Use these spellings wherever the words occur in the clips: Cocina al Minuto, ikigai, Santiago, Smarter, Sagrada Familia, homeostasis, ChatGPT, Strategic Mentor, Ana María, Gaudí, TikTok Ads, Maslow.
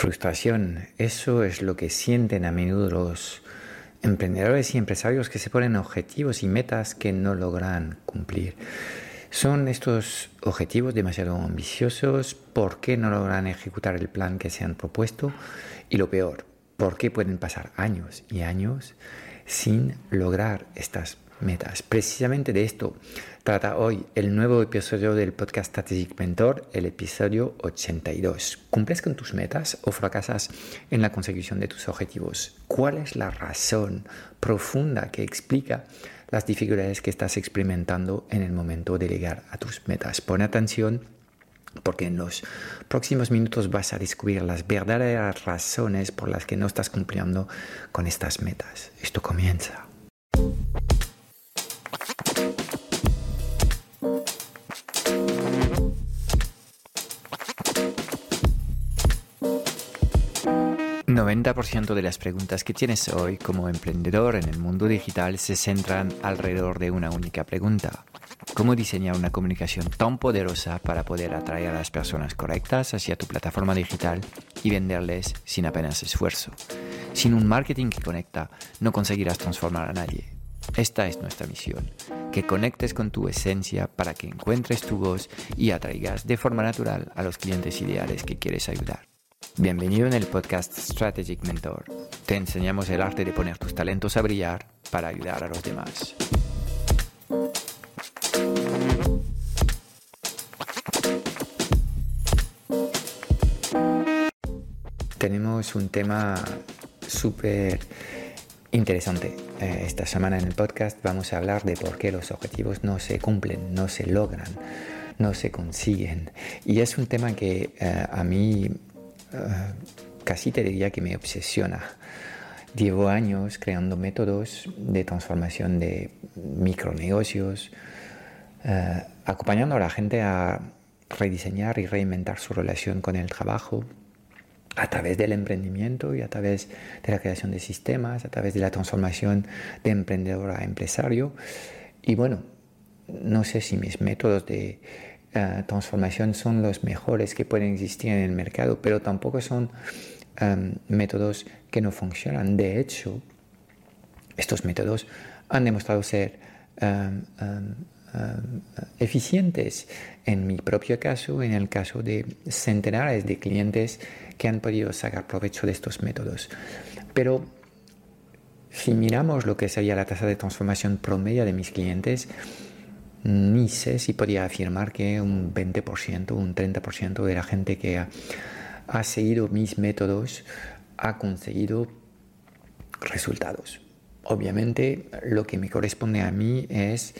frustración. Eso es lo que sienten a menudo los emprendedores y empresarios que se ponen objetivos y metas que no logran cumplir. ¿Son estos objetivos demasiado ambiciosos? ¿Por qué no logran ejecutar el plan que se han propuesto? Y lo peor, ¿por qué pueden pasar años y años sin lograr estas metas? Precisamente de esto trata hoy el nuevo episodio del podcast Strategic Mentor, el episodio 82. ¿Cumples con tus metas o fracasas en la consecución de tus objetivos? ¿Cuál es la razón profunda que explica las dificultades que estás experimentando en el momento de llegar a tus metas? Pon atención, porque en los próximos minutos vas a descubrir las verdaderas razones por las que no estás cumpliendo con estas metas. Esto comienza. El 90% de las preguntas que tienes hoy como emprendedor en el mundo digital se centran alrededor de una única pregunta. ¿Cómo diseñar una comunicación tan poderosa para poder atraer a las personas correctas hacia tu plataforma digital y venderles sin apenas esfuerzo? Sin un marketing que conecta, no conseguirás transformar a nadie. Esta es nuestra misión, que conectes con tu esencia para que encuentres tu voz y atraigas de forma natural a los clientes ideales que quieres ayudar. Bienvenido en el podcast Strategic Mentor. Te enseñamos el arte de poner tus talentos a brillar para ayudar a los demás. Tenemos un tema súper interesante. Esta semana en el podcast vamos a hablar de por qué los objetivos no se cumplen, no se logran, no se consiguen. Y es un tema que a mí casi te diría que me obsesiona. Llevo años creando métodos de transformación de micronegocios, acompañando a la gente a rediseñar y reinventar su relación con el trabajo a través del emprendimiento y a través de la creación de sistemas, a través de la transformación de emprendedor a empresario. Y bueno, no sé si mis métodos de transformación son los mejores que pueden existir en el mercado, pero tampoco son métodos que no funcionan. De hecho, estos métodos han demostrado ser eficientes en mi propio caso, en el caso de centenares de clientes que han podido sacar provecho de estos métodos. Pero si miramos lo que sería la tasa de transformación promedio de mis clientes, ni sé si podría afirmar que un 20%, un 30% de la gente que ha seguido mis métodos ha conseguido resultados. Obviamente, lo que me corresponde a mí es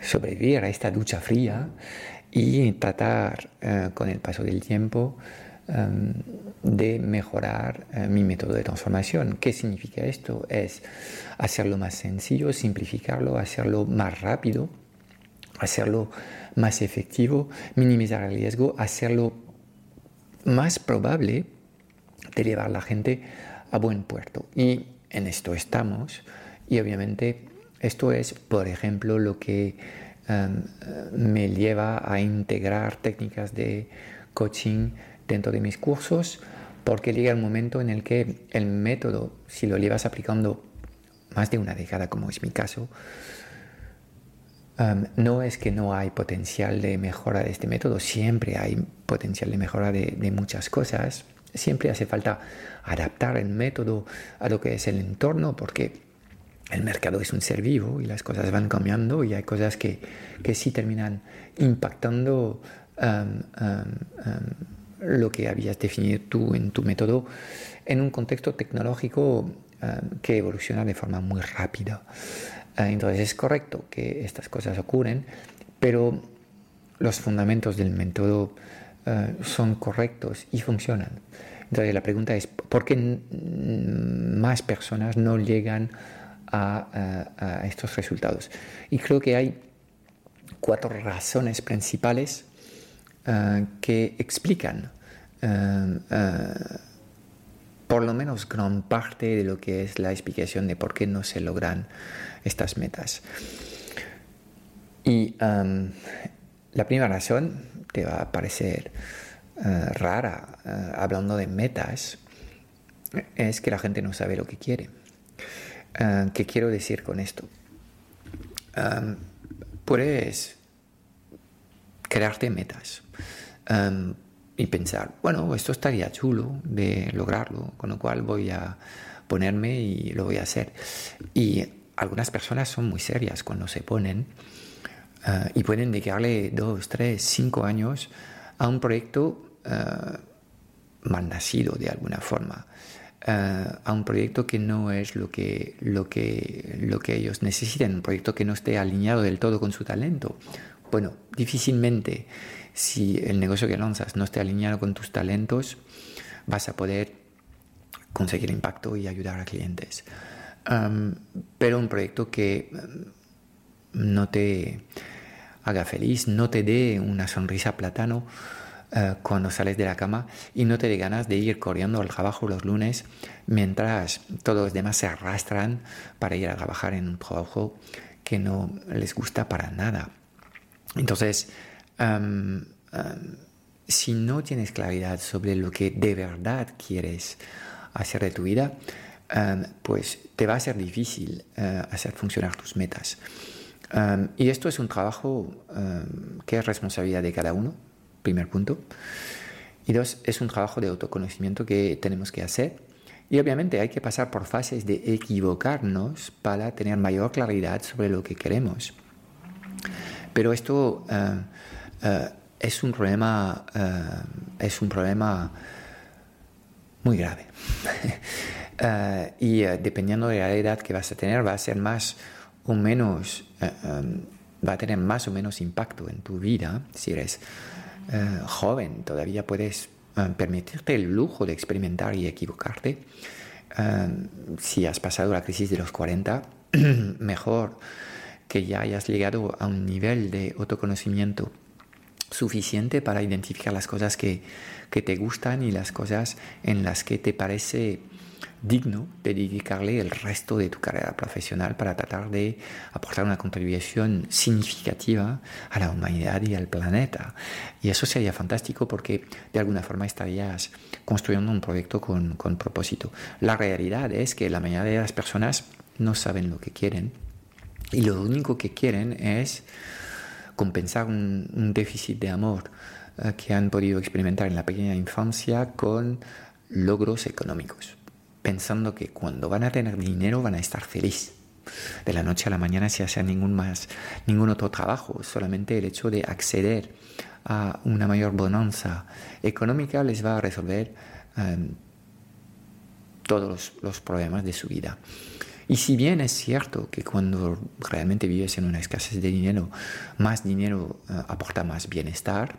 sobrevivir a esta ducha fría y tratar con el paso del tiempo de mejorar mi método de transformación. ¿Qué significa esto? Es hacerlo más sencillo, simplificarlo, hacerlo más rápido, hacerlo más efectivo, minimizar el riesgo, hacerlo más probable de llevar a la gente a buen puerto. Y en esto estamos, y obviamente esto es, por ejemplo, lo que me lleva a integrar técnicas de coaching dentro de mis cursos, porque llega el momento en el que el método, si lo llevas aplicando más de una década, como es mi caso, no es que no hay potencial de mejora de este método, siempre hay potencial de mejora de muchas cosas, siempre hace falta adaptar el método a lo que es el entorno, porque el mercado es un ser vivo y las cosas van cambiando y hay cosas que sí terminan impactando lo que habías definido tú en tu método en un contexto tecnológico que evoluciona de forma muy rápida. Entonces es correcto que estas cosas ocurren, pero los fundamentos del método son correctos y funcionan. Entonces la pregunta es, ¿por qué más personas no llegan a estos resultados? Y creo que hay cuatro razones principales que explican por lo menos gran parte de lo que es la explicación de por qué no se logran estas metas. Y la primera razón te va a parecer rara, hablando de metas, es que la gente no sabe lo que quiere. ¿Qué quiero decir con esto? Puedes crearte metas y pensar, bueno, esto estaría chulo de lograrlo, con lo cual voy a ponerme y lo voy a hacer. Y algunas personas son muy serias cuando se ponen y pueden dedicarle 2, 3, 5 años a un proyecto mal nacido de alguna forma, a un proyecto que no es lo que ellos necesitan, un proyecto que no esté alineado del todo con su talento. Bueno, difícilmente, si el negocio que lanzas no esté alineado con tus talentos, vas a poder conseguir impacto y ayudar a clientes. Pero un proyecto que no te haga feliz, no te dé una sonrisa plátano cuando sales de la cama y no te dé ganas de ir corriendo al trabajo los lunes mientras todos los demás se arrastran para ir a trabajar en un trabajo que no les gusta para nada. Entonces, si no tienes claridad sobre lo que de verdad quieres hacer de tu vida, pues te va a ser difícil hacer funcionar tus metas. Y esto es un trabajo que es responsabilidad de cada uno, primer punto. Y dos, es un trabajo de autoconocimiento que tenemos que hacer. Y obviamente hay que pasar por fases de equivocarnos para tener mayor claridad sobre lo que queremos. Pero esto es un problema muy grave. Y dependiendo de la edad que vas a tener, va a ser más o menos, va a tener más o menos impacto en tu vida. Si eres joven, todavía puedes permitirte el lujo de experimentar y equivocarte. Si has pasado la crisis de los 40, mejor que ya hayas llegado a un nivel de autoconocimiento suficiente para identificar las cosas que te gustan y las cosas en las que te parece digno de dedicarle el resto de tu carrera profesional para tratar de aportar una contribución significativa a la humanidad y al planeta. Y eso sería fantástico porque de alguna forma estarías construyendo un proyecto con propósito. La realidad es que la mayoría de las personas no saben lo que quieren y lo único que quieren es compensar un déficit de amor que han podido experimentar en la pequeña infancia con logros económicos, pensando que cuando van a tener dinero van a estar feliz de la noche a la mañana sin hacer ningún otro trabajo. Solamente el hecho de acceder a una mayor bonanza económica les va a resolver todos los problemas de su vida. Y si bien es cierto que cuando realmente vives en una escasez de dinero, más dinero aporta más bienestar,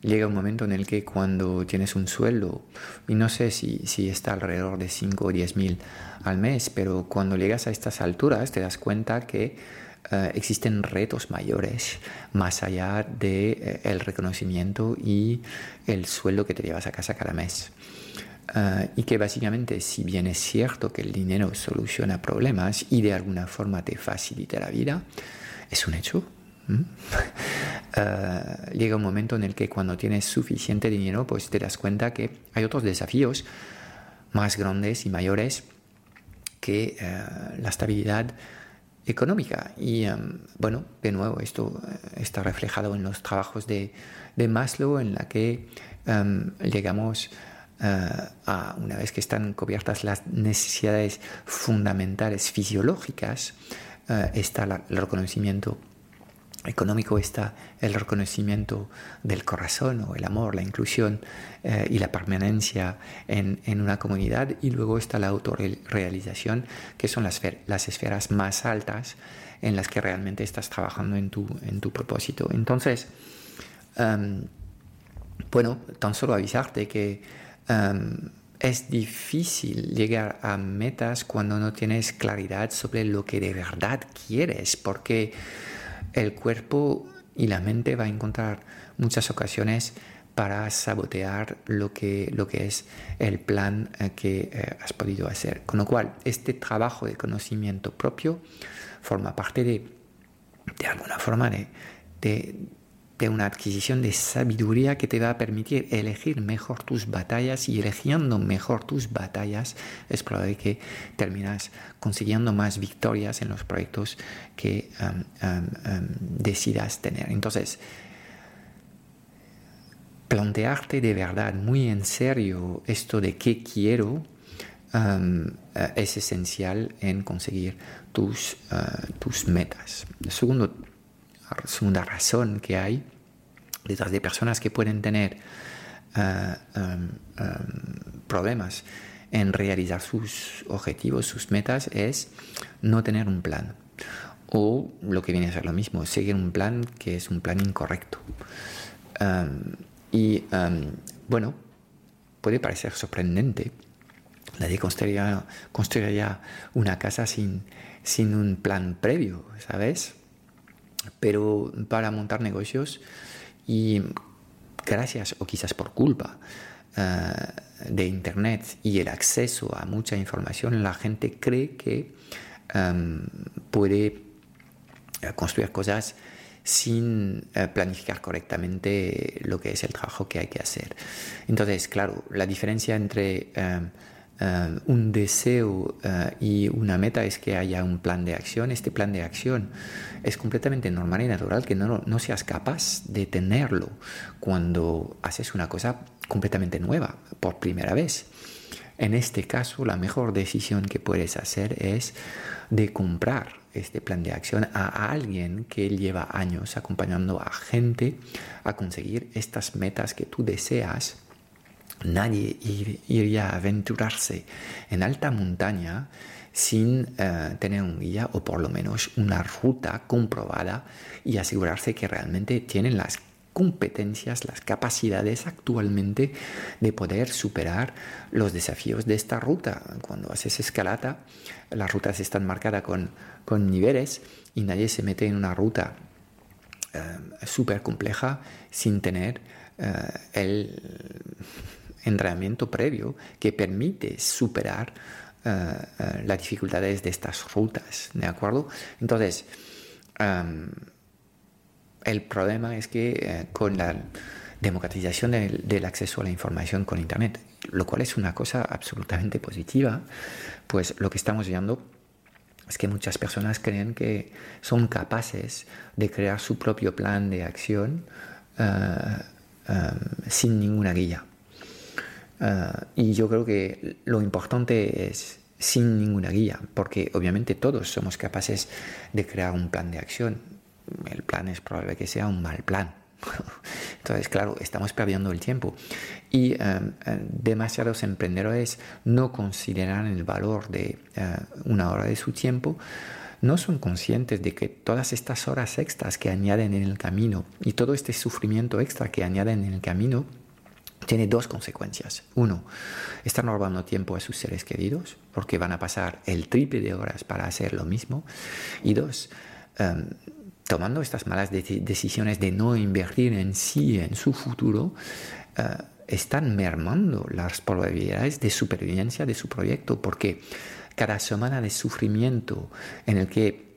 llega un momento en el que cuando tienes un sueldo, y no sé si está alrededor de 5 o 10 mil al mes, pero cuando llegas a estas alturas te das cuenta que existen retos mayores más allá del reconocimiento y el sueldo que te llevas a casa cada mes. Y que básicamente, si bien es cierto que el dinero soluciona problemas y de alguna forma te facilita la vida, es un hecho. Llega un momento en el que cuando tienes suficiente dinero, pues te das cuenta que hay otros desafíos más grandes y mayores que la estabilidad económica. Y bueno, de nuevo, esto está reflejado en los trabajos de Maslow, en la que llegamos a, una vez que están cubiertas las necesidades fundamentales fisiológicas, está el reconocimiento económico, está el reconocimiento del corazón o el amor, la inclusión y la permanencia en una comunidad, y luego está la autorrealización, que son las esferas más altas en las que realmente estás trabajando en tu propósito. Entonces, bueno, tan solo avisarte que es difícil llegar a metas cuando no tienes claridad sobre lo que de verdad quieres, porque el cuerpo y la mente va a encontrar muchas ocasiones para sabotear lo que es el plan que has podido hacer. Con lo cual, este trabajo de conocimiento propio forma parte de alguna forma, de de una adquisición de sabiduría que te va a permitir elegir mejor tus batallas, y eligiendo mejor tus batallas es probable que terminas consiguiendo más victorias en los proyectos que decidas tener. Entonces, plantearte de verdad muy en serio esto de qué quiero es esencial en conseguir tus metas. Segunda razón que hay detrás de personas que pueden tener problemas en realizar sus objetivos, sus metas, es no tener un plan, o lo que viene a ser lo mismo, seguir un plan que es un plan incorrecto. Bueno, puede parecer sorprendente. Nadie construiría una casa sin un plan previo, ¿sabes? Pero para montar negocios, y gracias o quizás por culpa de Internet y el acceso a mucha información, la gente cree que puede construir cosas sin planificar correctamente lo que es el trabajo que hay que hacer. Entonces, claro, la diferencia entre un deseo y una meta es que haya un plan de acción. Este plan de acción es completamente normal y natural que no seas capaz de tenerlo cuando haces una cosa completamente nueva por primera vez. En este caso, la mejor decisión que puedes hacer es de comprar este plan de acción a alguien que lleva años acompañando a gente a conseguir estas metas que tú deseas. Nadie iría a aventurarse en alta montaña sin tener un guía, o por lo menos una ruta comprobada, y asegurarse que realmente tienen las competencias, las capacidades actualmente de poder superar los desafíos de esta ruta. Cuando haces escalada, las rutas están marcadas con niveles, y nadie se mete en una ruta súper compleja sin tener el entrenamiento previo que permite superar las dificultades de estas rutas, ¿de acuerdo? Entonces, el problema es que con la democratización del acceso a la información con Internet, lo cual es una cosa absolutamente positiva, pues lo que estamos viendo es que muchas personas creen que son capaces de crear su propio plan de acción sin ninguna guía. Y yo creo que lo importante es sin ninguna guía, porque obviamente todos somos capaces de crear un plan de acción. El plan es probable que sea un mal plan. Entonces, claro, estamos perdiendo el tiempo. Y demasiados emprendedores no consideran el valor de una hora de su tiempo. No son conscientes de que todas estas horas extras que añaden en el camino y todo este sufrimiento extra que añaden en el camino tiene dos consecuencias. Uno, están robando tiempo a sus seres queridos porque van a pasar el triple de horas para hacer lo mismo. Y dos, tomando estas malas decisiones de no invertir en sí, en su futuro, están mermando las probabilidades de supervivencia de su proyecto, porque cada semana de sufrimiento en el que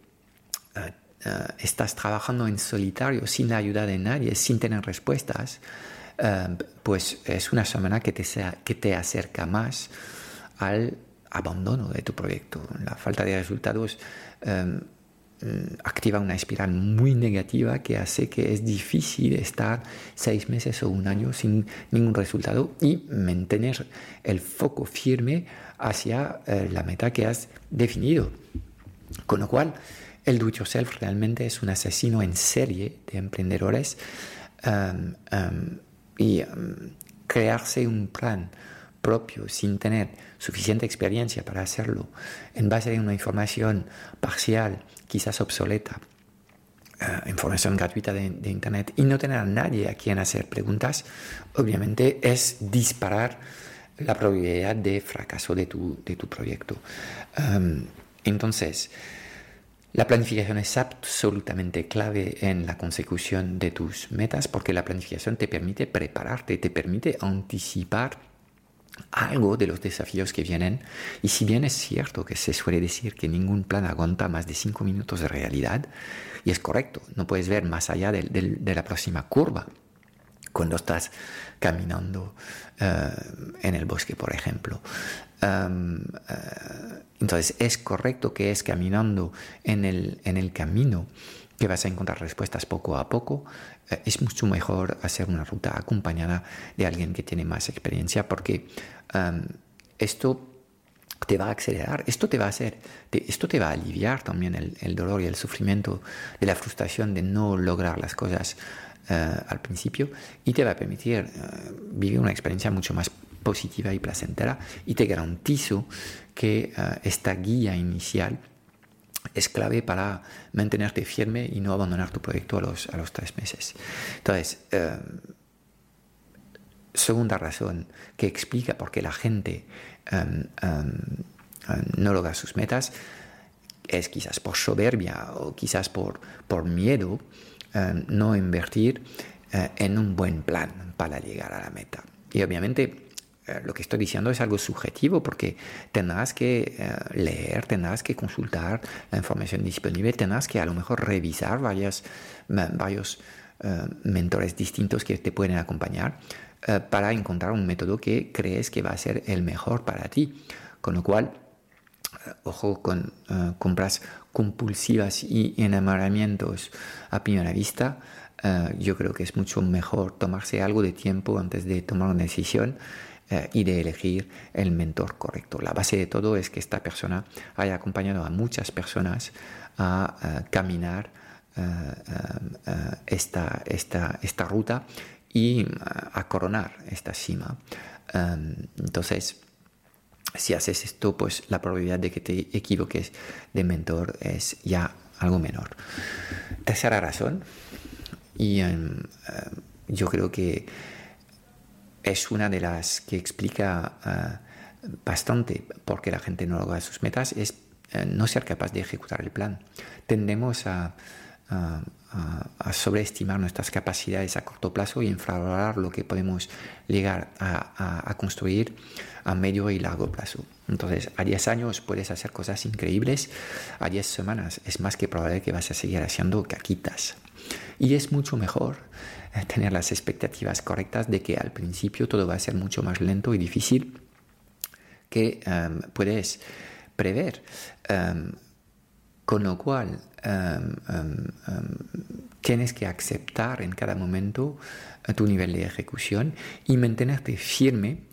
estás trabajando en solitario, sin la ayuda de nadie, sin tener respuestas, pues es una semana que te acerca más al abandono de tu proyecto. La falta de resultados activa una espiral muy negativa que hace que es difícil estar 6 meses o un año sin ningún resultado y mantener el foco firme hacia la meta que has definido. Con lo cual, el do it yourself realmente es un asesino en serie de emprendedores, y crearse un plan propio sin tener suficiente experiencia para hacerlo, en base a una información parcial, quizás obsoleta, información gratuita de Internet, y no tener a nadie a quien hacer preguntas, obviamente es disparar la probabilidad de fracaso de tu proyecto. Entonces, la planificación es absolutamente clave en la consecución de tus metas, porque la planificación te permite prepararte, te permite anticipar algo de los desafíos que vienen. Y si bien es cierto que se suele decir que ningún plan aguanta más de 5 minutos de realidad, y es correcto, no puedes ver más allá de la próxima curva cuando estás caminando en el bosque, por ejemplo. Entonces es correcto que es caminando en el camino que vas a encontrar respuestas poco a poco. Es mucho mejor hacer una ruta acompañada de alguien que tiene más experiencia, porque esto te va a acelerar, esto te va a aliviar también el dolor y el sufrimiento de la frustración de no lograr las cosas al principio, y te va a permitir vivir una experiencia mucho más positiva y placentera. Y te garantizo que esta guía inicial es clave para mantenerte firme y no abandonar tu proyecto a los 3 meses. Entonces, segunda razón que explica por qué la gente no logra sus metas es quizás por soberbia o quizás por miedo no invertir en un buen plan para llegar a la meta. Y obviamente lo que estoy diciendo es algo subjetivo, porque tendrás que leer, tendrás que consultar la información disponible, tendrás que a lo mejor revisar varios mentores distintos que te pueden acompañar para encontrar un método que crees que va a ser el mejor para ti. Con lo cual, ojo con compras compulsivas y enamoramientos a primera vista. Yo creo que es mucho mejor tomarse algo de tiempo antes de tomar una decisión y de elegir el mentor correcto. La base de todo es que esta persona haya acompañado a muchas personas a caminar esta ruta y a coronar esta cima. Entonces, si haces esto, pues la probabilidad de que te equivoques de mentor es ya algo menor. Tercera razón, y yo creo que es una de las que explica bastante por qué la gente no logra sus metas, es no ser capaz de ejecutar el plan. Tendemos a sobreestimar nuestras capacidades a corto plazo y infravalorar lo que podemos llegar a construir a medio y largo plazo. Entonces, a 10 años puedes hacer cosas increíbles, a 10 semanas es más que probable que vas a seguir haciendo caquitas. Y es mucho mejor tener las expectativas correctas de que al principio todo va a ser mucho más lento y difícil que puedes prever. Con lo cual tienes que aceptar en cada momento tu nivel de ejecución y mantenerte firme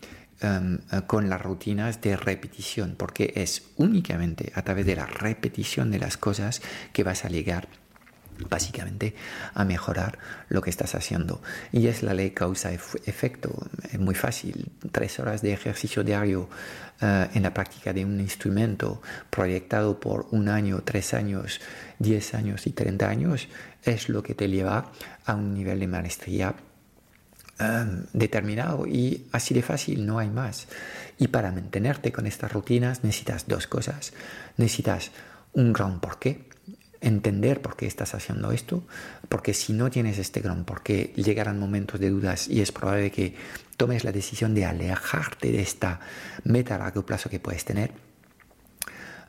con las rutinas de repetición, porque es únicamente a través de la repetición de las cosas que vas a llegar básicamente a mejorar lo que estás haciendo. Y es la ley causa-efecto, es muy fácil. 3 horas de ejercicio diario en la práctica de un instrumento proyectado por 1 año, 3 años, 10 años y 30 años es lo que te lleva a un nivel de maestría determinado, y así de fácil, no hay más. Y para mantenerte con estas rutinas necesitas 2 cosas. Necesitas un gran porqué, entender por qué estás haciendo esto, porque si no tienes este gran porqué, llegarán momentos de dudas y es probable que tomes la decisión de alejarte de esta meta a largo plazo que puedes tener.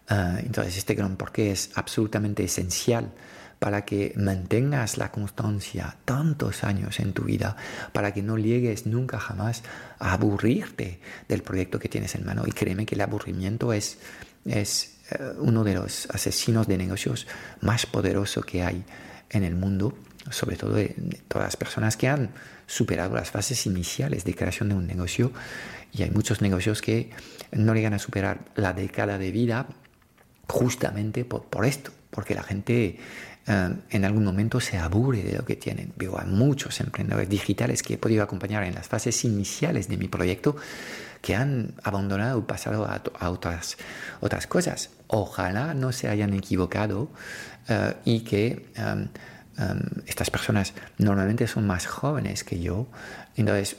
Entonces, este gran porqué es absolutamente esencial para que mantengas la constancia tantos años en tu vida, para que no llegues nunca jamás a aburrirte del proyecto que tienes en mano. Y créeme que el aburrimiento es uno de los asesinos de negocios más poderoso que hay en el mundo, sobre todo de todas las personas que han superado las fases iniciales de creación de un negocio. Y hay muchos negocios que no llegan a superar la década de vida justamente por esto, porque la gente en algún momento se aburre de lo que tienen. Veo a muchos emprendedores digitales que he podido acompañar en las fases iniciales de mi proyecto que han abandonado y pasado a otras cosas. Ojalá no se hayan equivocado y que estas personas normalmente son más jóvenes que yo. Entonces,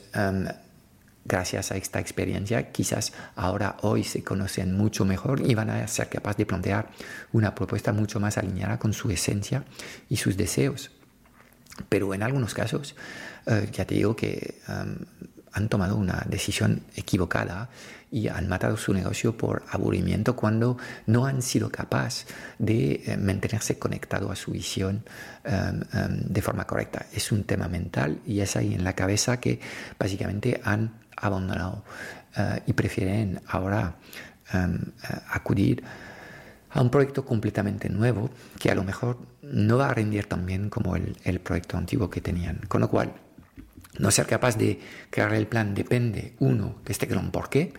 gracias a esta experiencia, quizás ahora hoy se conocen mucho mejor y van a ser capaces de plantear una propuesta mucho más alineada con su esencia y sus deseos. Pero en algunos casos, ya te digo que han tomado una decisión equivocada y han matado su negocio por aburrimiento cuando no han sido capaces de mantenerse conectado a su visión de forma correcta. Es un tema mental y es ahí en la cabeza que básicamente han abandonado y prefieren ahora acudir a un proyecto completamente nuevo que a lo mejor no va a rendir tan bien como el proyecto antiguo que tenían. Con lo cual, no ser capaz de crear el plan depende, uno, de este gran porqué,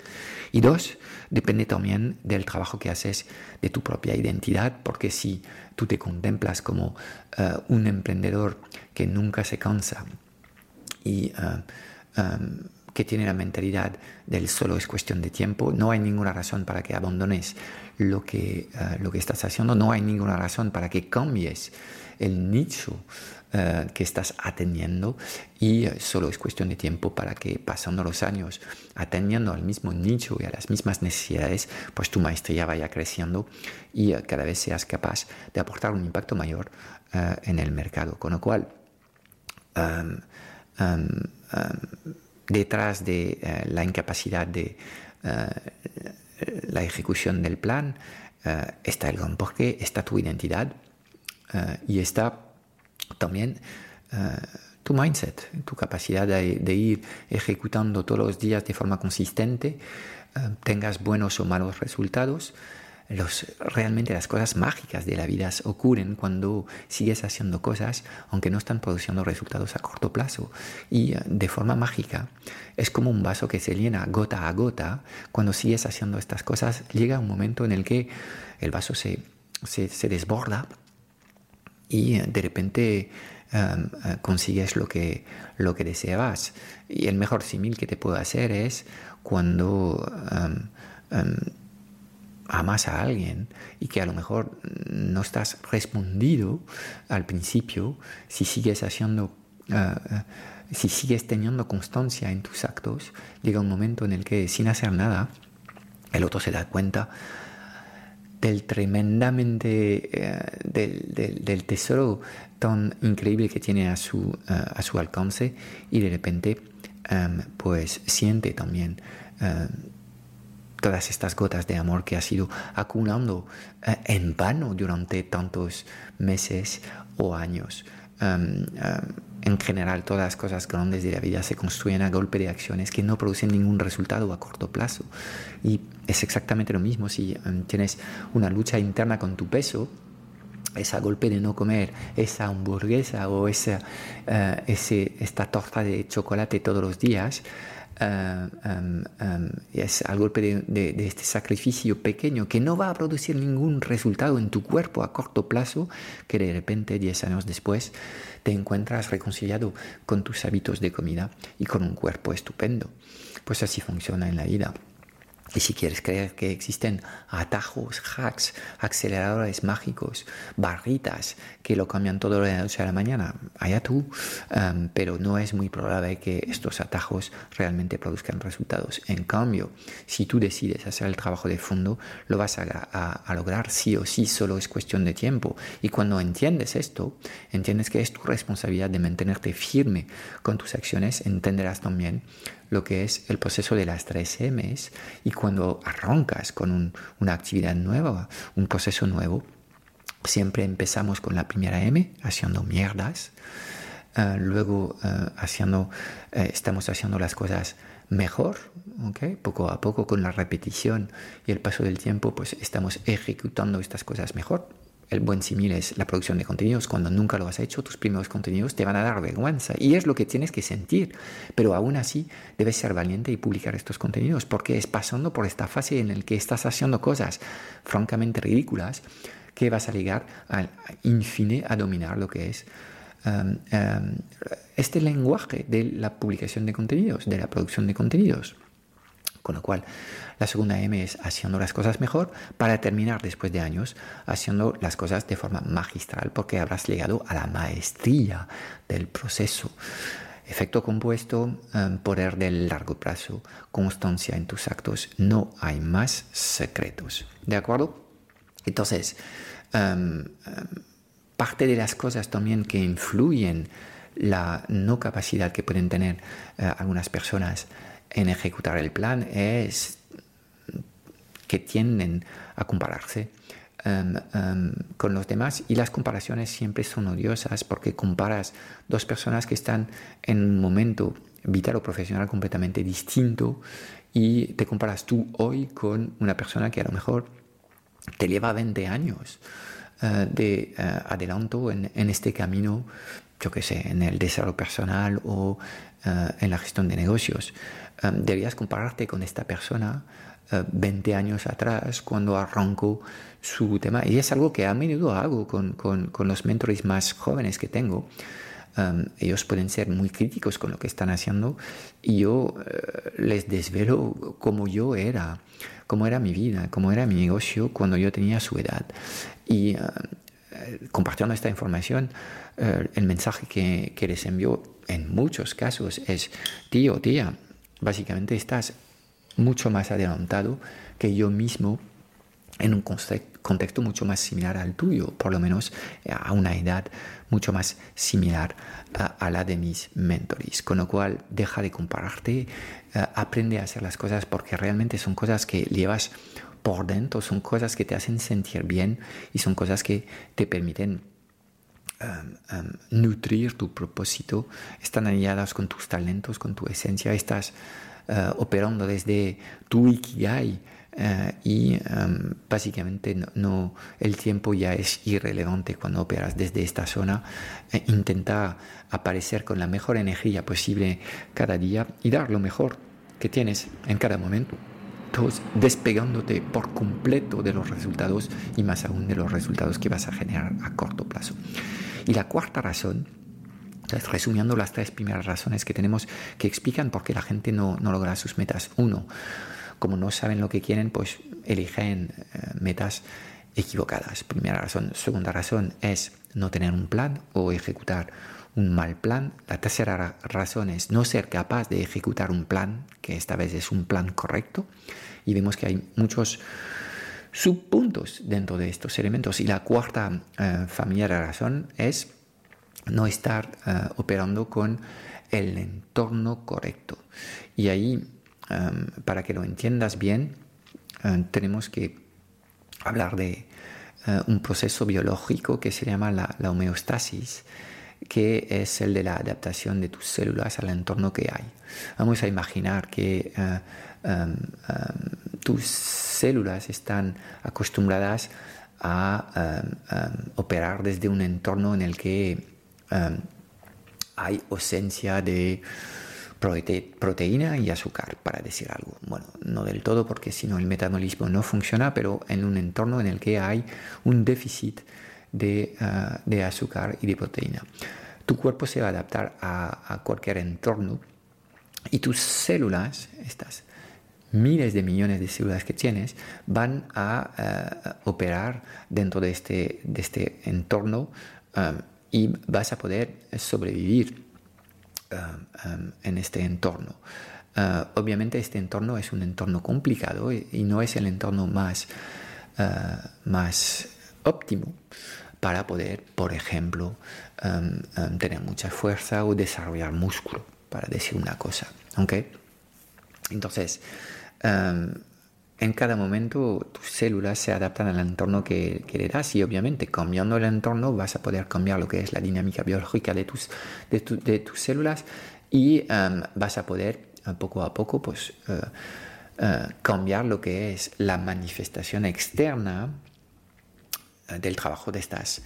y dos, depende también del trabajo que haces de tu propia identidad, porque si tú te contemplas como un emprendedor que nunca se cansa y que tiene la mentalidad del solo es cuestión de tiempo, no hay ninguna razón para que abandones lo que estás haciendo, no hay ninguna razón para que cambies el nicho que estás atendiendo y solo es cuestión de tiempo para que pasando los años atendiendo al mismo nicho y a las mismas necesidades, pues tu maestría vaya creciendo y cada vez seas capaz de aportar un impacto mayor en el mercado. Con lo cual, detrás de la incapacidad de la ejecución del plan está el gran porqué, está tu identidad y está también tu mindset, tu capacidad de ir ejecutando todos los días de forma consistente, tengas buenos o malos resultados. Realmente las cosas mágicas de la vida ocurren cuando sigues haciendo cosas aunque no están produciendo resultados a corto plazo, y de forma mágica es como un vaso que se llena gota a gota. Cuando sigues haciendo estas cosas llega un momento en el que el vaso se desborda y de repente consigues lo que deseabas. Y el mejor símil que te puedo hacer es cuando amas a alguien y que a lo mejor no estás respondido al principio, si sigues teniendo constancia en tus actos, llega un momento en el que sin hacer nada el otro se da cuenta del tesoro tan increíble que tiene a su alcance, y de repente pues siente también todas estas gotas de amor que has ido acumulando en vano durante tantos meses o años. En general, todas las cosas grandes de la vida se construyen a golpe de acciones que no producen ningún resultado a corto plazo. Y es exactamente lo mismo si tienes una lucha interna con tu peso. Es a golpe de no comer esa hamburguesa o esta torta de chocolate todos los días. Es al golpe de este sacrificio pequeño que no va a producir ningún resultado en tu cuerpo a corto plazo, que de repente 10 años después te encuentras reconciliado con tus hábitos de comida y con un cuerpo estupendo. Pues así funciona en la vida. Y si quieres creer que existen atajos, hacks, aceleradores mágicos, barritas que lo cambian todo de la noche a la mañana, allá tú. Pero no es muy probable que estos atajos realmente produzcan resultados. En cambio, si tú decides hacer el trabajo de fondo, lo vas a lograr sí o sí, solo es cuestión de tiempo. Y cuando entiendes esto, entiendes que es tu responsabilidad de mantenerte firme con tus acciones, entenderás también lo que es el proceso de las 3 M's, y cuando arrancas con una actividad nueva, un proceso nuevo, siempre empezamos con la primera M, haciendo mierdas, luego estamos haciendo las cosas mejor, ¿okay? Poco a poco, con la repetición y el paso del tiempo, pues estamos ejecutando estas cosas mejor. El buen símil es la producción de contenidos. Cuando nunca lo has hecho, tus primeros contenidos te van a dar vergüenza y es lo que tienes que sentir. Pero aún así debes ser valiente y publicar estos contenidos, porque es pasando por esta fase en la que estás haciendo cosas francamente ridículas que vas a llegar al infine a dominar lo que es este lenguaje de la publicación de contenidos, de la producción de contenidos. Con lo cual, la segunda M es haciendo las cosas mejor, para terminar después de años haciendo las cosas de forma magistral, porque habrás llegado a la maestría del proceso. Efecto compuesto, poder del largo plazo, constancia en tus actos. No hay más secretos. ¿De acuerdo? Entonces, parte de las cosas también que influyen la no capacidad que pueden tener algunas personas en ejecutar el plan es que tienden a compararse con los demás, y las comparaciones siempre son odiosas porque comparas dos personas que están en un momento vital o profesional completamente distinto y te comparas tú hoy con una persona que a lo mejor te lleva 20 años de adelanto en este camino, yo qué sé, en el desarrollo personal o en la gestión de negocios. Deberías compararte con esta persona 20 años atrás cuando arrancó su tema, y es algo que a menudo hago con los mentores más jóvenes que tengo. Ellos pueden ser muy críticos con lo que están haciendo y yo les desvelo cómo yo era, cómo era mi vida, cómo era mi negocio cuando yo tenía su edad, y compartiendo esta información, el mensaje que les envío en muchos casos es: tío, tía, básicamente estás mucho más adelantado que yo mismo en un contexto mucho más similar al tuyo, por lo menos a una edad mucho más similar a la de mis mentores. Con lo cual, deja de compararte, aprende a hacer las cosas porque realmente son cosas que llevas por dentro, son cosas que te hacen sentir bien y son cosas que te permiten nutrir tu propósito. Están alineadas con tus talentos, con tu esencia, estás operando desde tu ikigai, y básicamente no, el tiempo ya es irrelevante cuando operas desde esta zona. Intenta aparecer con la mejor energía posible cada día y dar lo mejor que tienes en cada momento, despegándote por completo de los resultados y más aún de los resultados que vas a generar a corto plazo. Y la cuarta razón, entonces, resumiendo las tres primeras razones que tenemos que explican por qué la gente no logra sus metas. Uno, como no saben lo que quieren, pues eligen metas equivocadas. Primera razón. Segunda razón es no tener un plan o ejecutar un mal plan. La tercera razón es no ser capaz de ejecutar un plan, que esta vez es un plan correcto. Y vemos que hay muchos subpuntos dentro de estos elementos. Y la cuarta familia de razón es no estar operando con el entorno correcto. Y ahí, para que lo entiendas bien, tenemos que hablar de un proceso biológico que se llama la homeostasis, que es el de la adaptación de tus células al entorno que hay. Vamos a imaginar que tus células están acostumbradas a operar desde un entorno en el que hay ausencia de proteína y azúcar, para decir algo. Bueno, no del todo, porque si no el metabolismo no funciona, pero en un entorno en el que hay un déficit de azúcar y de proteína. Tu cuerpo se va a adaptar a cualquier entorno, y tus células, estas miles de millones de células que tienes, van a operar dentro de este entorno, y vas a poder sobrevivir en este entorno. Obviamente este entorno es un entorno complicado y no es el entorno más óptimo para poder, por ejemplo, tener mucha fuerza o desarrollar músculo, para decir una cosa, ¿ok? Entonces, en cada momento tus células se adaptan al entorno que le das, y obviamente cambiando el entorno vas a poder cambiar lo que es la dinámica biológica de tus células, y vas a poder poco a poco pues, cambiar lo que es la manifestación externa del trabajo de estas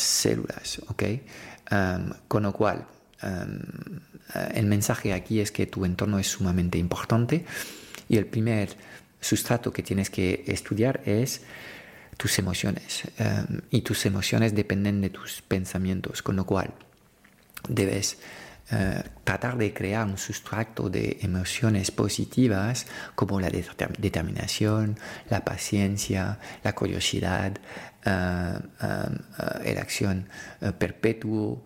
células, ¿ok? Con lo cual, el mensaje aquí es que tu entorno es sumamente importante, y el primer sustrato que tienes que estudiar es tus emociones, y tus emociones dependen de tus pensamientos, con lo cual debes tratar de crear un sustrato de emociones positivas como la determinación, la paciencia, la curiosidad, el acción perpetuo,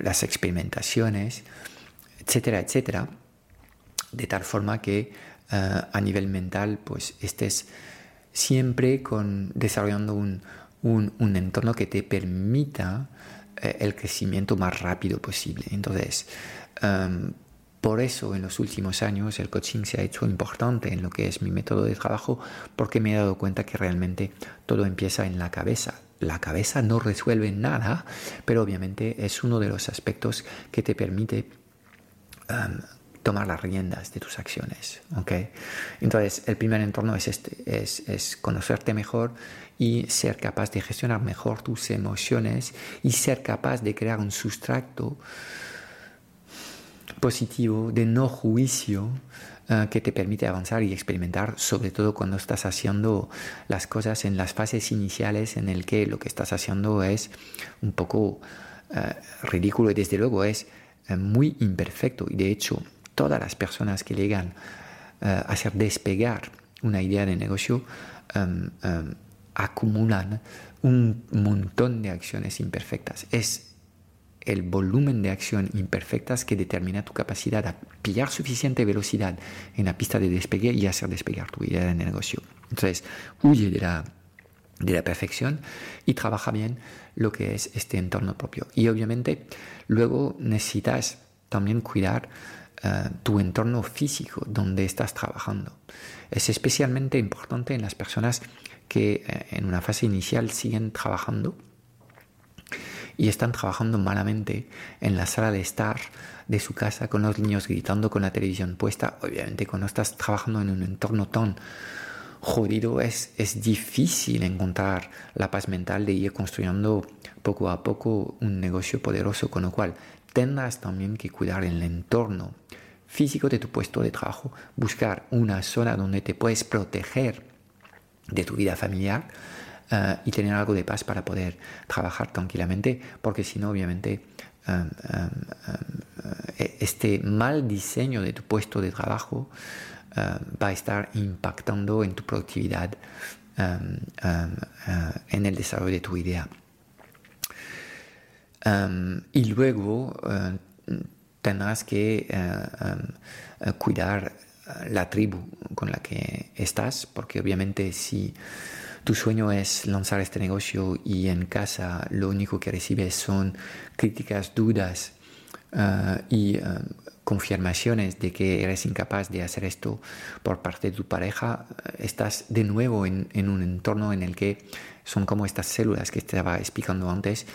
las experimentaciones, etcétera, etcétera, de tal forma que a nivel mental pues estés siempre desarrollando un entorno que te permita el crecimiento más rápido posible. Entonces, por eso en los últimos años el coaching se ha hecho importante en lo que es mi método de trabajo, porque me he dado cuenta que realmente todo empieza en la cabeza. La cabeza no resuelve nada, pero obviamente es uno de los aspectos que te permite tomar las riendas de tus acciones, ¿ok? Entonces, el primer entorno es este, es conocerte mejor y ser capaz de gestionar mejor tus emociones y ser capaz de crear un sustrato positivo de no juicio que te permite avanzar y experimentar, sobre todo cuando estás haciendo las cosas en las fases iniciales en el que lo que estás haciendo es un poco ridículo y desde luego es muy imperfecto. Y de hecho, todas las personas que llegan a hacer despegar una idea de negocio acumulan un montón de acciones imperfectas. Es el volumen de acción imperfectas que determina tu capacidad a pillar suficiente velocidad en la pista de despegue y hacer despegar tu idea de negocio. Entonces, huye de la perfección y trabaja bien lo que es este entorno propio. Y obviamente luego necesitas también cuidar tu entorno físico donde estás trabajando. Es especialmente importante en las personas que en una fase inicial siguen trabajando y están trabajando malamente en la sala de estar de su casa, con los niños gritando, con la televisión puesta. Obviamente cuando estás trabajando en un entorno tan jodido es difícil encontrar la paz mental de ir construyendo poco a poco un negocio poderoso, con lo cual tendrás también que cuidar el entorno físico de tu puesto de trabajo, buscar una zona donde te puedes proteger de tu vida familiar y tener algo de paz para poder trabajar tranquilamente, porque si no, obviamente, este mal diseño de tu puesto de trabajo va a estar impactando en tu productividad, en el desarrollo de tu idea. Y luego tendrás que cuidar la tribu con la que estás, porque obviamente si tu sueño es lanzar este negocio y en casa lo único que recibes son críticas, dudas y confirmaciones de que eres incapaz de hacer esto por parte de tu pareja, estás de nuevo en un entorno en el que son como estas células que te estaba explicando antes.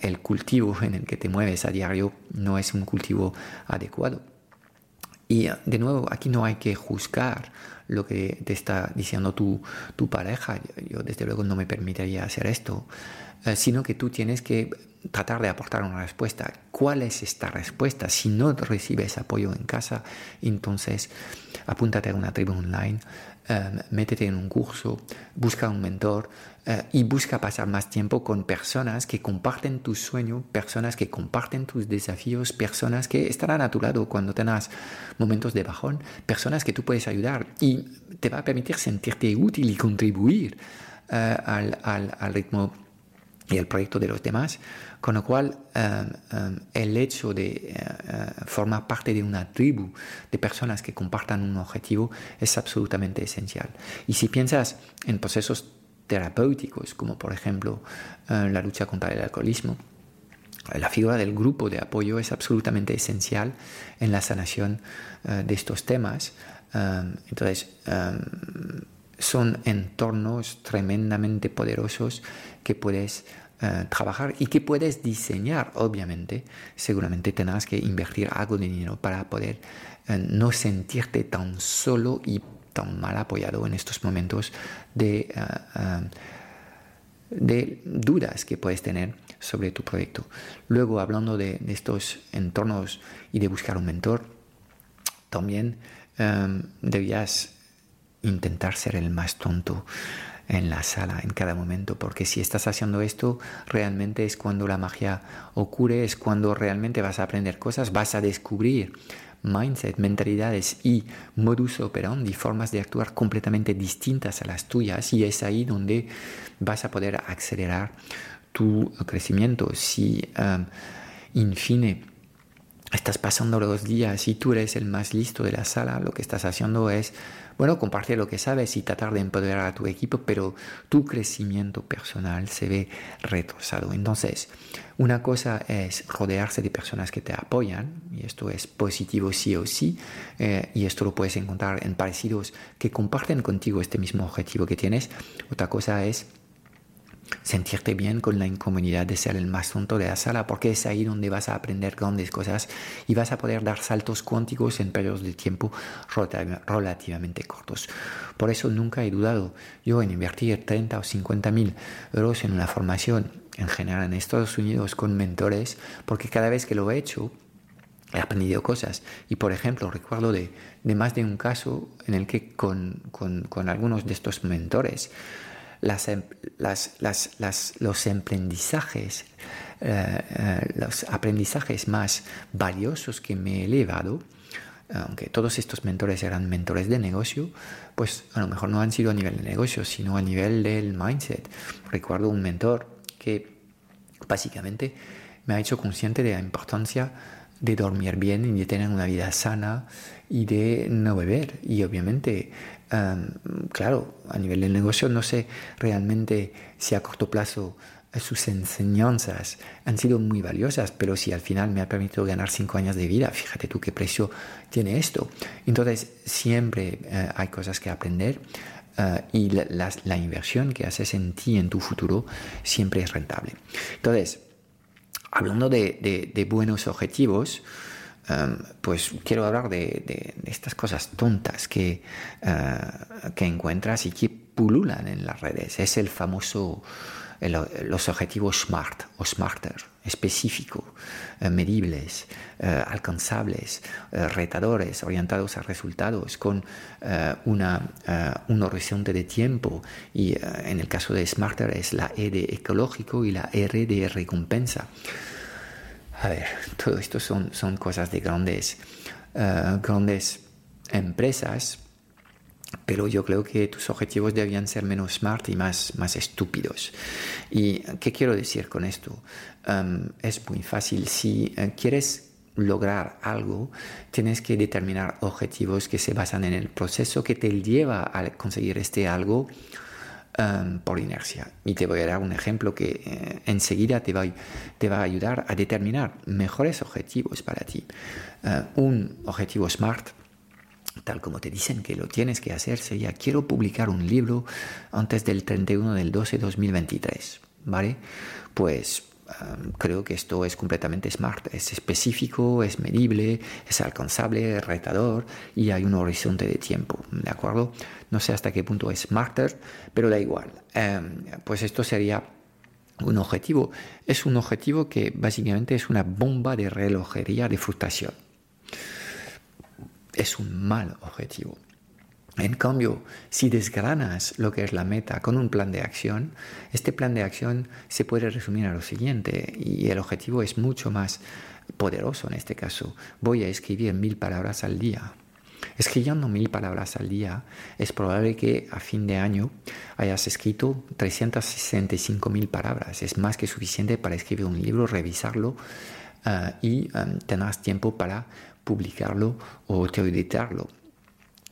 El cultivo en el que te mueves a diario no es un cultivo adecuado. Y de nuevo, aquí no hay que juzgar lo que te está diciendo tu pareja. Yo desde luego no me permitiría hacer esto, sino que tú tienes que tratar de aportar una respuesta. ¿Cuál es esta respuesta? Si no recibes apoyo en casa, entonces apúntate a una tribu online, métete en un curso, busca un mentor y busca pasar más tiempo con personas que comparten tu sueño, personas que comparten tus desafíos, personas que estarán a tu lado cuando tengas momentos de bajón, personas que tú puedes ayudar y te va a permitir sentirte útil y contribuir al ritmo y el proyecto de los demás, con lo cual el hecho de formar parte de una tribu de personas que compartan un objetivo es absolutamente esencial. Y si piensas en procesos terapéuticos, como por ejemplo la lucha contra el alcoholismo, la figura del grupo de apoyo es absolutamente esencial en la sanación de estos temas. Entonces, son entornos tremendamente poderosos que puedes trabajar y que puedes diseñar. Obviamente, seguramente tendrás que invertir algo de dinero para poder no sentirte tan solo y tan mal apoyado en estos momentos de dudas que puedes tener sobre tu proyecto. Luego, hablando de estos entornos y de buscar un mentor, también debías intentar ser el más tonto en la sala en cada momento, porque si estás haciendo esto, realmente es cuando la magia ocurre, es cuando realmente vas a aprender cosas, vas a descubrir mindset, mentalidades y modus operandi, formas de actuar completamente distintas a las tuyas, y es ahí donde vas a poder acelerar tu crecimiento. Si, en fin, estás pasando los días y tú eres el más listo de la sala, lo que estás haciendo es, bueno, compartir lo que sabes y tratar de empoderar a tu equipo, pero tu crecimiento personal se ve retrasado. Entonces, una cosa es rodearse de personas que te apoyan, y esto es positivo sí o sí, y esto lo puedes encontrar en parecidos que comparten contigo este mismo objetivo que tienes. Otra cosa es sentirte bien con la incomodidad de ser el más tonto de la sala, porque es ahí donde vas a aprender grandes cosas y vas a poder dar saltos cuánticos en periodos de tiempo relativamente cortos. Por eso nunca he dudado yo en invertir 30 o 50 mil euros en una formación en general en Estados Unidos con mentores, porque cada vez que lo he hecho he aprendido cosas. Y por ejemplo, recuerdo de más de un caso en el que con algunos de estos mentores los aprendizajes más valiosos que me he llevado, aunque todos estos mentores eran mentores de negocio, pues a lo mejor no han sido a nivel de negocio, sino a nivel del mindset. Recuerdo un mentor que básicamente me ha hecho consciente de la importancia de dormir bien y de tener una vida sana y de no beber. Y obviamente, claro, a nivel del negocio no sé realmente si a corto plazo sus enseñanzas han sido muy valiosas, pero si al final me ha permitido ganar 5 años de vida, fíjate tú qué precio tiene esto. Entonces, siempre hay cosas que aprender. Y la inversión que haces en ti, en tu futuro, siempre es rentable. Entonces, hablando de buenos objetivos, pues quiero hablar de estas cosas tontas que encuentras y que pululan en las redes. Es el famoso, los objetivos SMART o Smarter, específico, medibles, alcanzables, retadores, orientados a resultados, con un horizonte de tiempo, y en el caso de Smarter es la E de ecológico y la R de recompensa. A ver, todo esto son cosas de grandes empresas, pero yo creo que tus objetivos debían ser menos smart y más estúpidos. ¿Y qué quiero decir con esto? Es muy fácil. Si quieres lograr algo, tienes que determinar objetivos que se basan en el proceso que te lleva a conseguir este algo por inercia. Y te voy a dar un ejemplo que enseguida te va a ayudar a determinar mejores objetivos para ti. Un objetivo smart, tal como te dicen que lo tienes que hacer, sería: quiero publicar un libro antes del 31/12/2023, ¿vale? Pues creo que esto es completamente smart. Es específico, es medible, es alcanzable, es retador y hay un horizonte de tiempo, ¿de acuerdo? No sé hasta qué punto es smarter, pero da igual. Pues esto sería un objetivo. Es un objetivo que básicamente es una bomba de relojería de frustración. Es un mal objetivo. En cambio, si desgranas lo que es la meta con un plan de acción, este plan de acción se puede resumir a lo siguiente, y el objetivo es mucho más poderoso en este caso. Voy a escribir 1000 palabras al día. Escribiendo 1000 palabras al día, es probable que a fin de año hayas escrito 365.000 palabras. Es más que suficiente para escribir un libro, revisarlo y tendrás tiempo para publicarlo o editarlo.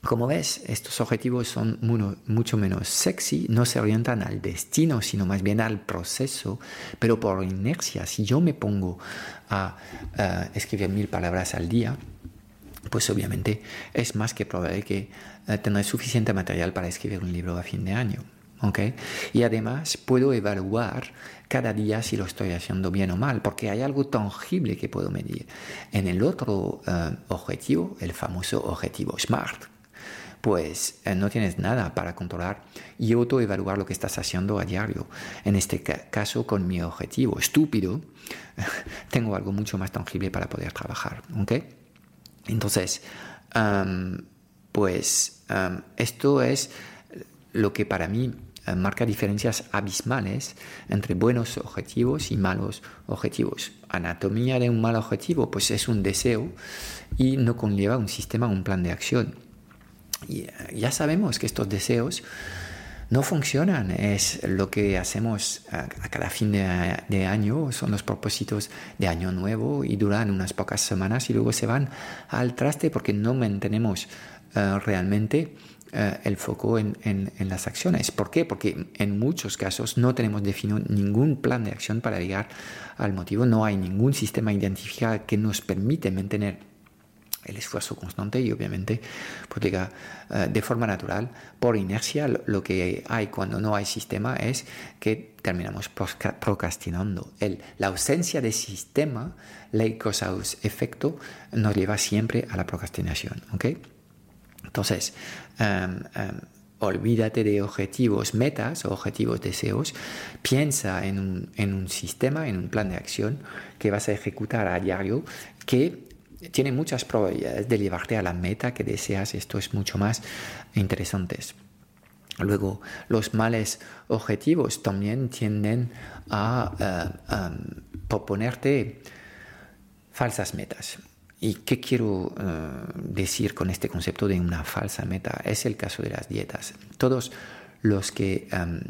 Como ves, estos objetivos son mucho menos sexy, no se orientan al destino, sino más bien al proceso, pero por inercia. Si yo me pongo a escribir 1000 palabras al día, pues obviamente es más que probable que tendré suficiente material para escribir un libro a fin de año. ¿Okay? Y además puedo evaluar cada día si lo estoy haciendo bien o mal, porque hay algo tangible que puedo medir. En el otro objetivo, el famoso objetivo SMART, pues no tienes nada para controlar y autoevaluar lo que estás haciendo a diario. En este caso, con mi objetivo estúpido, tengo algo mucho más tangible para poder trabajar. ¿Okay? Entonces, esto es lo que para mí marca diferencias abismales entre buenos objetivos y malos objetivos. Anatomía de un mal objetivo, pues es un deseo y no conlleva un sistema, un plan de acción. Y ya sabemos que estos deseos no funcionan. Es lo que hacemos a cada fin de año, son los propósitos de año nuevo y duran unas pocas semanas y luego se van al traste porque no mantenemos realmente el foco en las acciones. ¿Por qué? Porque en muchos casos no tenemos definido ningún plan de acción para llegar al motivo, no hay ningún sistema identificado que nos permite mantener el esfuerzo constante y obviamente pues llega de forma natural, por inercia. Lo que hay cuando no hay sistema es que terminamos procrastinando. La ausencia de sistema, ley, causa, efecto, nos lleva siempre a la procrastinación, ¿ok? Entonces, olvídate de objetivos, metas o objetivos, deseos. Piensa en un sistema, en un plan de acción que vas a ejecutar a diario, que tiene muchas probabilidades de llevarte a la meta que deseas. Esto es mucho más interesante. Luego, los malos objetivos también tienden a proponerte falsas metas. ¿Y qué quiero decir con este concepto de una falsa meta? Es el caso de las dietas. Todos los que han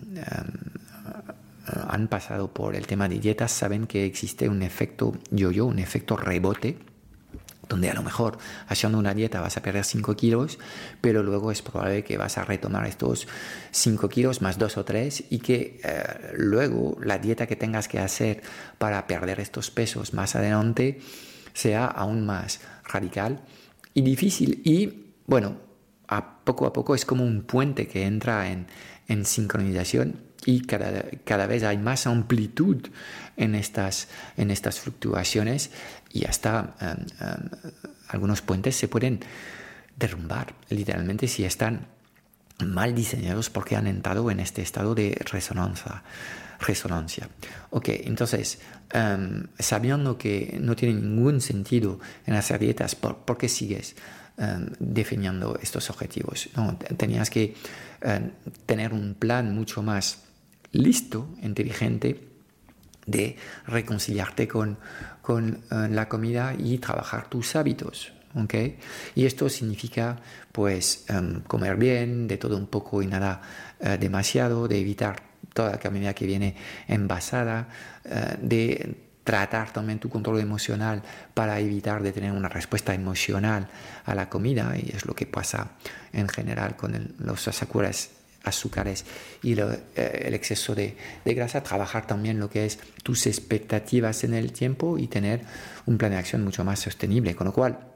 pasado por el tema de dietas saben que existe un efecto yo-yo, un efecto rebote, donde a lo mejor haciendo una dieta vas a perder 5 kilos, pero luego es probable que vas a retomar estos 5 kilos más 2 o 3 y que luego la dieta que tengas que hacer para perder estos pesos más adelante sea aún más radical y difícil. Y bueno, a poco es como un puente que entra en sincronización y cada vez hay más amplitud en estas fluctuaciones y hasta algunos puentes se pueden derrumbar literalmente si están mal diseñados porque han entrado en este estado de resonancia. Ok, entonces sabiendo que no tiene ningún sentido en hacer dietas, ¿por qué sigues definiendo estos objetivos? No, tenías que tener un plan mucho más listo, inteligente, de reconciliarte con la comida y trabajar tus hábitos, ¿ok? Y esto significa pues comer bien, de todo un poco y nada demasiado, de evitar toda la comida que viene envasada, de tratar también tu control emocional para evitar de tener una respuesta emocional a la comida, y es lo que pasa en general con los azúcares y el exceso de grasa. Trabajar también lo que es tus expectativas en el tiempo y tener un plan de acción mucho más sostenible. Con lo cual,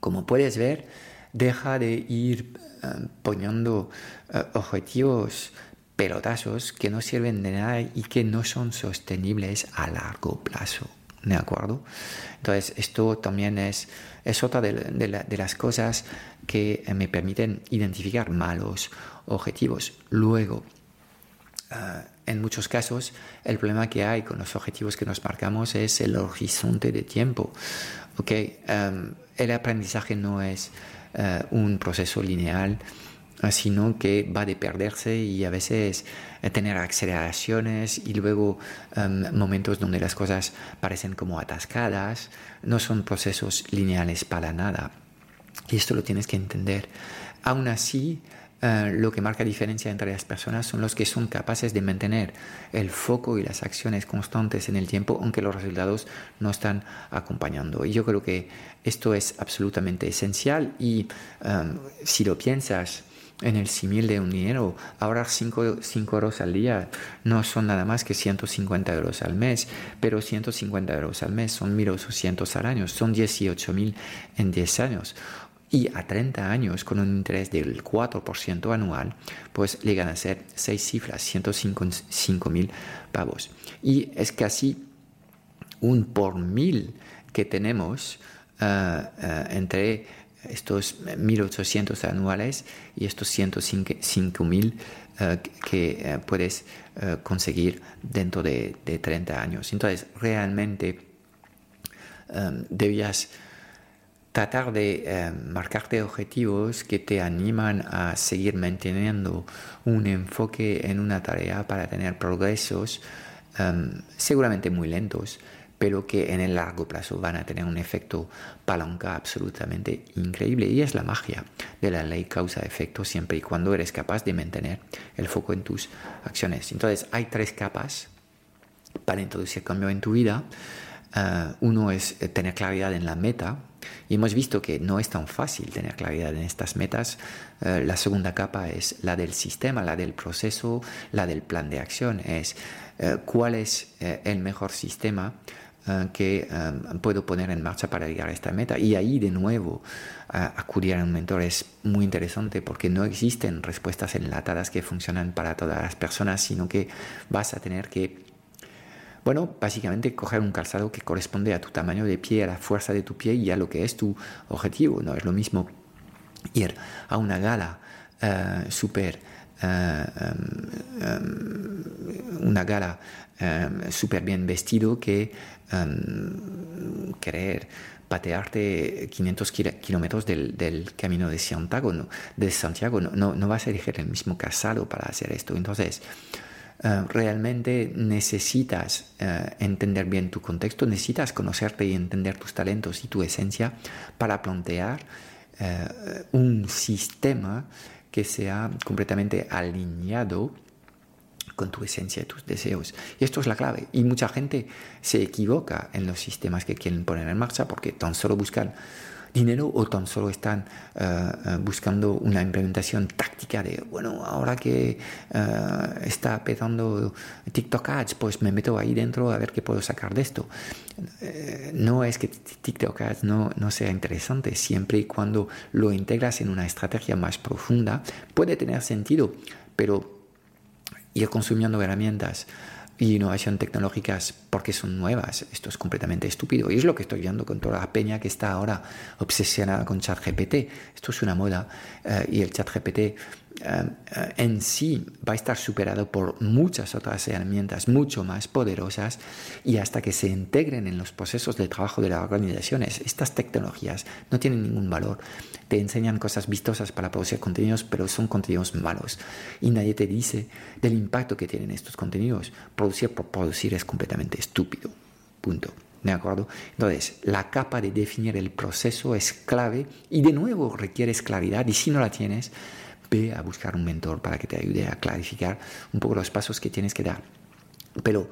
como puedes ver, deja de ir poniendo objetivos pelotazos que no sirven de nada y que no son sostenibles a largo plazo, ¿de acuerdo? Entonces, esto también es otra de las cosas que me permiten identificar malos objetivos. Luego, en muchos casos, el problema que hay con los objetivos que nos marcamos es el horizonte de tiempo, ¿ok? El aprendizaje no es un proceso lineal, sino que va de perderse y a veces tener aceleraciones y luego momentos donde las cosas parecen como atascadas. No son procesos lineales para nada y esto lo tienes que entender. Aún así, lo que marca diferencia entre las personas son los que son capaces de mantener el foco y las acciones constantes en el tiempo, aunque los resultados no están acompañando. Y yo creo que esto es absolutamente esencial. Y si lo piensas en el símil de un dinero, ahorrar 5 euros al día no son nada más que 150 euros al mes, pero 150 euros al mes son 1.800 al año, son 18.000 en 10 años. Y a 30 años, con un interés del 4% anual, pues llegan a ser 6 cifras, 155.000 pavos. Y es casi un por mil que tenemos entre estos 1.800 anuales y estos 105.000 que puedes conseguir dentro de 30 años. Entonces, realmente debías tratar de marcarte objetivos que te animan a seguir manteniendo un enfoque en una tarea para tener progresos seguramente muy lentos, pero que en el largo plazo van a tener un efecto palanca absolutamente increíble. Y es la magia de la ley causa-efecto siempre y cuando eres capaz de mantener el foco en tus acciones. Entonces, hay tres capas para introducir cambio en tu vida. Uno es tener claridad en la meta, y hemos visto que no es tan fácil tener claridad en estas metas. La segunda capa es la del sistema, la del proceso, la del plan de acción. Es cuál es el mejor sistema que puedo poner en marcha para llegar a esta meta. Y ahí, de nuevo, acudir a un mentor es muy interesante, porque no existen respuestas enlatadas que funcionan para todas las personas, sino que vas a tener que, bueno, básicamente coger un calzado que corresponde a tu tamaño de pie, a la fuerza de tu pie y a lo que es tu objetivo. No es lo mismo ir a una gala súper bien vestido que querer patearte 500 kilómetros del camino de Santiago. No vas a elegir el mismo calzado para hacer esto. Entonces, realmente necesitas entender bien tu contexto, necesitas conocerte y entender tus talentos y tu esencia para plantear un sistema que sea completamente alineado con tu esencia y tus deseos. Y esto es la clave. Y mucha gente se equivoca en los sistemas que quieren poner en marcha porque tan solo buscan dinero o tan solo están buscando una implementación táctica de, bueno, ahora que está empezando TikTok Ads, pues me meto ahí dentro a ver qué puedo sacar de esto. No es que TikTok Ads no sea interesante, siempre y cuando lo integras en una estrategia más profunda, puede tener sentido, pero ir consumiendo herramientas y innovación tecnológicas porque son nuevas, esto es completamente estúpido. Y es lo que estoy viendo con toda la peña que está ahora obsesionada con ChatGPT. Esto es una moda y el ChatGPT en sí va a estar superado por muchas otras herramientas mucho más poderosas, y hasta que se integren en los procesos de trabajo de las organizaciones, estas tecnologías no tienen ningún valor. Te enseñan cosas vistosas para producir contenidos, pero son contenidos malos y nadie te dice del impacto que tienen estos contenidos. Producir por producir es completamente estúpido. Punto. ¿De acuerdo? Entonces, la capa de definir el proceso es clave y, de nuevo, requieres claridad, y si no la tienes, ve a buscar un mentor para que te ayude a clarificar un poco los pasos que tienes que dar. Pero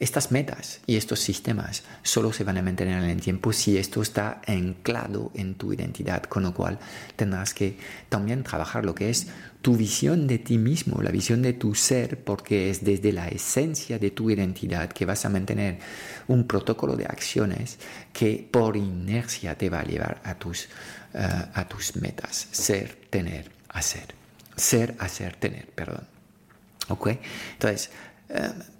estas metas y estos sistemas solo se van a mantener en el tiempo si esto está anclado en tu identidad, con lo cual tendrás que también trabajar lo que es tu visión de ti mismo, la visión de tu ser, porque es desde la esencia de tu identidad que vas a mantener un protocolo de acciones que por inercia te va a llevar a tus metas. Ser, tener, hacer. Ser, hacer, tener, perdón. ¿Ok? Entonces,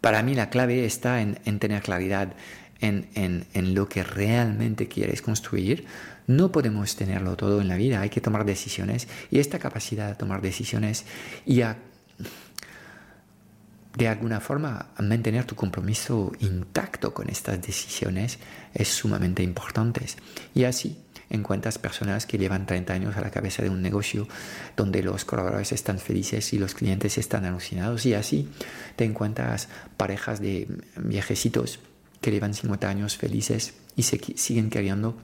para mí la clave está en tener claridad en lo que realmente quieres construir. No podemos tenerlo todo en la vida, hay que tomar decisiones, y esta capacidad de tomar decisiones y de alguna forma mantener tu compromiso intacto con estas decisiones es sumamente importante. Y así encuentras personas que llevan 30 años a la cabeza de un negocio donde los colaboradores están felices y los clientes están alucinados, y así te encuentras parejas de viejecitos que llevan 50 años felices y se siguen queriendo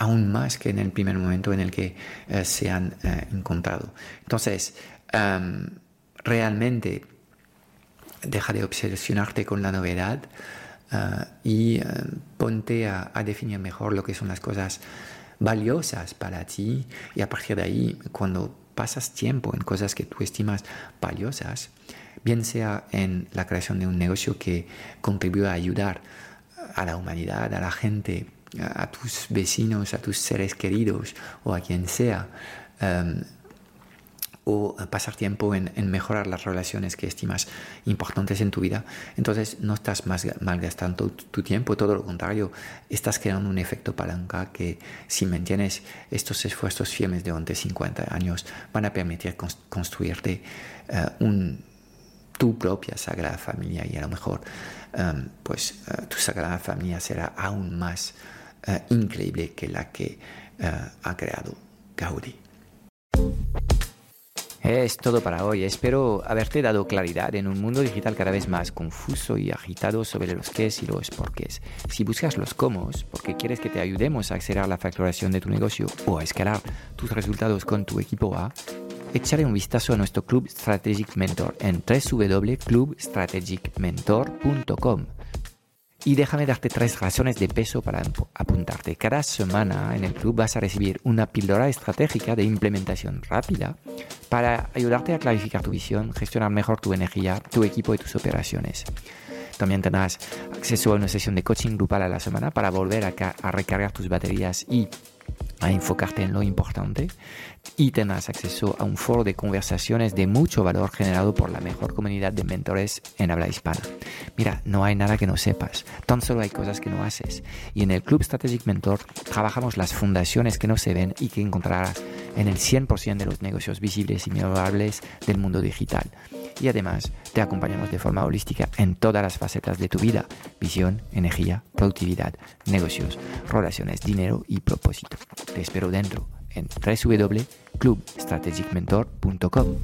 aún más que en el primer momento en el que se han encontrado. Entonces, realmente deja de obsesionarte con la novedad y ponte a definir mejor lo que son las cosas valiosas para ti, y a partir de ahí, cuando pasas tiempo en cosas que tú estimas valiosas, bien sea en la creación de un negocio que contribuya a ayudar a la humanidad, a la gente, a tus vecinos, a tus seres queridos o a quien sea, o pasar tiempo en mejorar las relaciones que estimas importantes en tu vida, entonces no estás malgastando tu tiempo, todo lo contrario, estás creando un efecto palanca que, si mantienes estos esfuerzos firmes durante 50 años, van a permitir construirte tu propia Sagrada Familia, y a lo mejor tu Sagrada Familia será aún más increíble que la que ha creado Gaudí. Es todo para hoy. Espero haberte dado claridad en un mundo digital cada vez más confuso y agitado sobre los qués y los porqués. Si buscas los cómo, porque quieres que te ayudemos a acelerar la facturación de tu negocio o a escalar tus resultados con tu equipo A, echaré un vistazo a nuestro Club Strategic Mentor en www.clubstrategicmentor.com. Y déjame darte 3 razones de peso para apuntarte. Cada semana en el club vas a recibir una píldora estratégica de implementación rápida para ayudarte a clarificar tu visión, gestionar mejor tu energía, tu equipo y tus operaciones. También tendrás acceso a una sesión de coaching grupal a la semana para volver a recargar tus baterías y a enfocarte en lo importante, y tendrás acceso a un foro de conversaciones de mucho valor generado por la mejor comunidad de mentores en habla hispana. Mira, no hay nada que no sepas, tan solo hay cosas que no haces, y en el Club Strategic Mentor trabajamos las fundaciones que no se ven y que encontrarás en el 100% de los negocios visibles y mirables del mundo digital. Y además, te acompañamos de forma holística en todas las facetas de tu vida: visión, energía, productividad, negocios, relaciones, dinero y propósito. Te espero dentro en www.clubstrategicmentor.com.